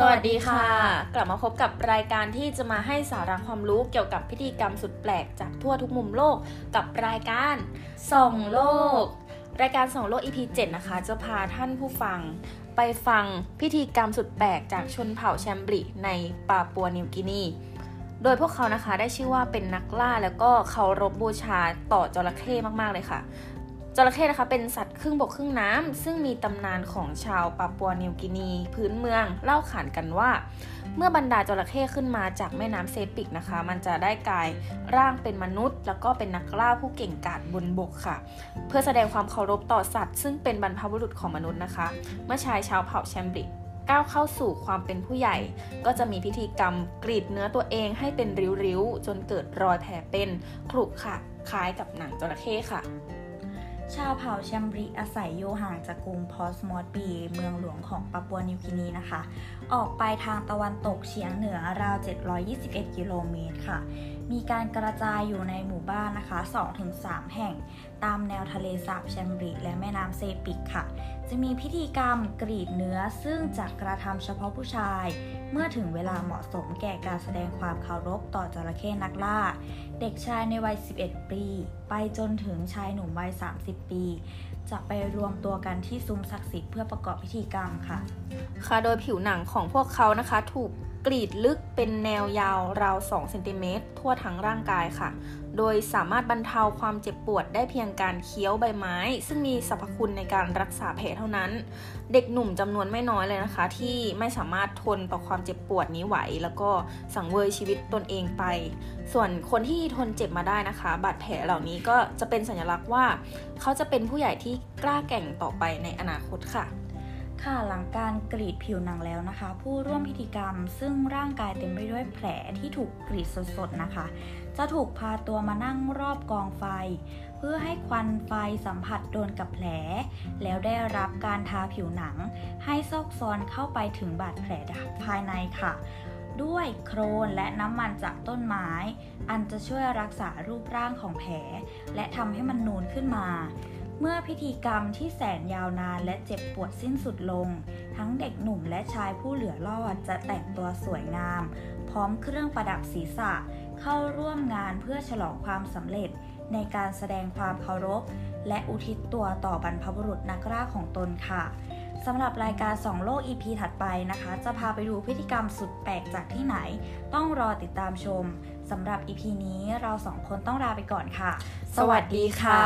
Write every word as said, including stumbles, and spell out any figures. สวัสดีค่ะกลับมาพบกับรายการที่จะมาให้สาระความรู้เกี่ยวกับพิธีกรรมสุดแปลกจากทั่วทุกมุมโลกกับรายการส่องโลกรายการส่องโลก อี พี เจ็ด นะคะจะพาท่านผู้ฟังไปฟังพิธีกรรมสุดแปลกจากชนเผ่าแชมบลิในปาปัวนิวกินีโดยพวกเขานะคะได้ชื่อว่าเป็นนักล่าแล้วก็เคารพบูชาต่อจระเข้มากๆเลยค่ะจระเข้นะคะเป็นสัตว์ครึ่งบกครึ่งน้ำซึ่งมีตำนานของชาวปาปัวนิวกินีพื้นเมืองเล่าขานกันว่าเมื่อบรรดาจระเข้ขึ้นมาจากแม่น้ำเซปิกนะคะมันจะได้กลายร่างเป็นมนุษย์แล้วก็เป็นนักล่าผู้เก่งกาจบนบกค่ะเพื่อแสดงความเคารพต่อสัตว์ซึ่งเป็นบรรพบุรุษของมนุษย์นะคะเมื่อชายชาวเผ่าแชมบลิก้าวเข้าสู่ความเป็นผู้ใหญ่ก็จะมีพิธีกรรมกรีดเนื้อตัวเองให้เป็นริ้วๆจนเกิดรอยแผลเป็นขรุขระคล้ายกับหนังจระเข้ค่ะชาวเผ่าแชมบลิอาศัยอยู่ห่างจากกรุงพอสมอตบีเมืองหลวงของปาปัวนิวกินีนะคะออกไปทางตะวันตกเฉียงเหนือราวเจ็ดร้อยยี่สิบเอ็ดกิโลเมตรค่ะมีการกระจายอยู่ในหมู่บ้านนะคะ สองถึงสาม แห่งตามแนวทะเลสาบแชมบลิและแม่น้ำเซปิกค่ะจะมีพิธีกรรมกรีดเนื้อซึ่งจะกระทำเฉพาะผู้ชายเมื่อถึงเวลาเหมาะสมแก่การแสดงความเคารพต่อจระเข้นักล่าเด็กชายในวัยสิบเอ็ดปีไปจนถึงชายหนุ่มวัยสามสิบปีจะไปรวมตัวกันที่ซุ้มศักดิ์สิทธิ์เพื่อประกอบพิธีกรรมค่ะค่ะโดยผิวหนังของพวกเขานะคะถูกกรีดลึกเป็นแนวยาวราวสองเซนติเมตรทั่วทั้งร่างกายค่ะโดยสามารถบรรเทาความเจ็บปวดได้เพียงการเคี้ยวใบไม้ซึ่งมีสรรพคุณในการรักษาแผลเท่านั้นเด็กหนุ่มจำนวนไม่น้อยเลยนะคะที่ไม่สามารถทนต่อความเจ็บปวดนี้ไหวแล้วก็สังเวยชีวิตตนเองไปส่วนคนที่ทนเจ็บมาได้นะคะบาดแผลเหล่านี้ก็จะเป็นสัญลักษณ์ว่าเขาจะเป็นผู้ใหญ่ที่กล้าแกร่งต่อไปในอนาคตค่ะค่ะหลังการกรีดผิวหนังแล้วนะคะผู้ร่วมพิธีกรรมซึ่งร่างกายเต็มไปด้วยแผลที่ถูกกรีดสดๆนะคะจะถูกพาตัวมานั่งรอบกองไฟเพื่อให้ควันไฟสัมผัสโดนกับแผลแล้วได้รับการทาผิวหนังให้ซอกซอนเข้าไปถึงบาดแผลภายในค่ะด้วยโคลนและน้ำมันจากต้นไม้อันจะช่วยรักษารูปร่างของแผลและทำให้มันนูนขึ้นมาเมื่อพิธีกรรมที่แสนยาวนานและเจ็บปวดสิ้นสุดลงทั้งเด็กหนุ่มและชายผู้เหลือรอดจะแต่งตัวสวยงามพร้อมเครื่องประดับศีรษะเข้าร่วมงานเพื่อฉลองความสำเร็จในการแสดงความเคารพและอุทิศตัวต่อบรรพบุรุษนักล่าของตนค่ะสำหรับรายการส่องโลก อี พี ถัดไปนะคะจะพาไปดูพิธีกรรมสุดแปลกจากที่ไหนต้องรอติดตามชมสำหรับ อี พี นี้เราสองคนต้องลาไปก่อนค่ะสวัสดีค่ะ